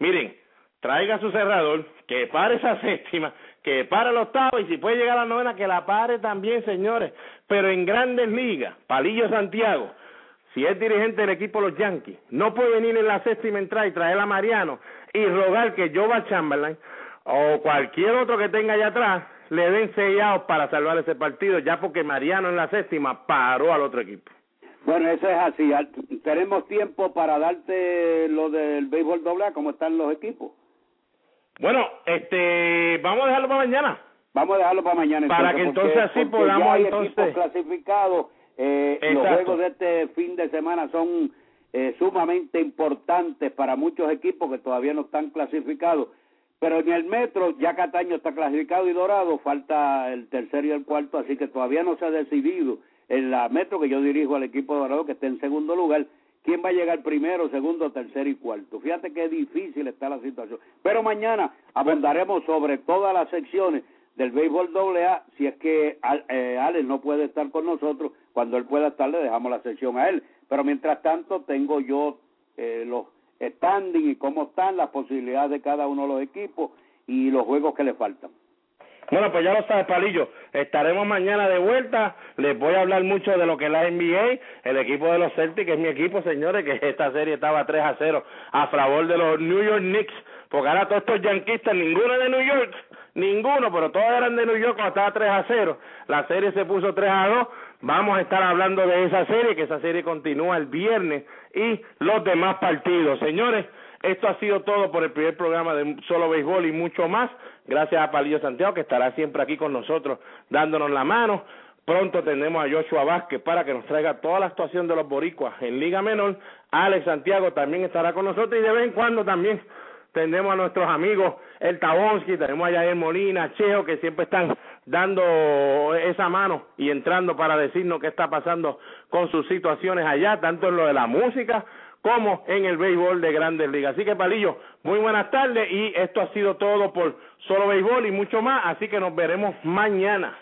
miren, traiga a su cerrador, que pare esa séptima, que pare la octava, y si puede llegar a la novena, que la pare también, señores. Pero en Grandes Ligas, Palillo Santiago, si es dirigente del equipo de los Yankees, no puede venir en la séptima entrada y traer a Mariano y rogar que Joshua Chamberlain o cualquier otro que tenga allá atrás le den sellados para salvar ese partido, ya porque Mariano en la séptima paró al otro equipo. Bueno, eso es así. ¿Tenemos tiempo para darte lo del béisbol doble, cómo están los equipos? Bueno, vamos a dejarlo para mañana. Vamos a dejarlo para mañana. Para que entonces así podamos equipos clasificados. Los juegos de este fin de semana son sumamente importantes para muchos equipos que todavía no están clasificados, pero en el metro ya Cataño está clasificado y Dorado, falta el tercero y el cuarto, así que todavía no se ha decidido en la metro, que yo dirijo al equipo de Dorado, que está en segundo lugar, quién va a llegar primero, segundo, tercero y cuarto. Fíjate qué difícil está la situación, pero mañana abordaremos sobre todas las secciones del béisbol AA. Si es que Alex no puede estar con nosotros, cuando él pueda estar le dejamos la sección a él, pero mientras tanto tengo yo los standing y cómo están las posibilidades de cada uno de los equipos y los juegos que le faltan. Bueno, pues ya lo sabes, Palillo, estaremos mañana de vuelta. Les voy a hablar mucho de lo que es la NBA, el equipo de los Celtics, que es mi equipo, señores, que esta serie estaba 3-0 a favor de los New York Knicks, porque ahora todos estos yanquistas, ninguno de New York, ninguno, pero todos eran de New York cuando estaba 3-0, la serie se puso 3-2, vamos a estar hablando de esa serie, que esa serie continúa el viernes, y los demás partidos, señores. Esto ha sido todo por el primer programa de Solo Béisbol y mucho más. Gracias a Palillo Santiago, que estará siempre aquí con nosotros dándonos la mano. Pronto tendremos a Joshua Vázquez para que nos traiga toda la actuación de los boricuas en Liga Menor. Alex Santiago también estará con nosotros y de vez en cuando también tendremos a nuestros amigos el Tabonsky, tenemos a Yadier Molina, Cheo, que siempre están dando esa mano y entrando para decirnos qué está pasando con sus situaciones allá, tanto en lo de la música como en el béisbol de Grandes Ligas. Así que, Palillo, muy buenas tardes, y esto ha sido todo por Solo Béisbol y mucho más, así que nos veremos mañana.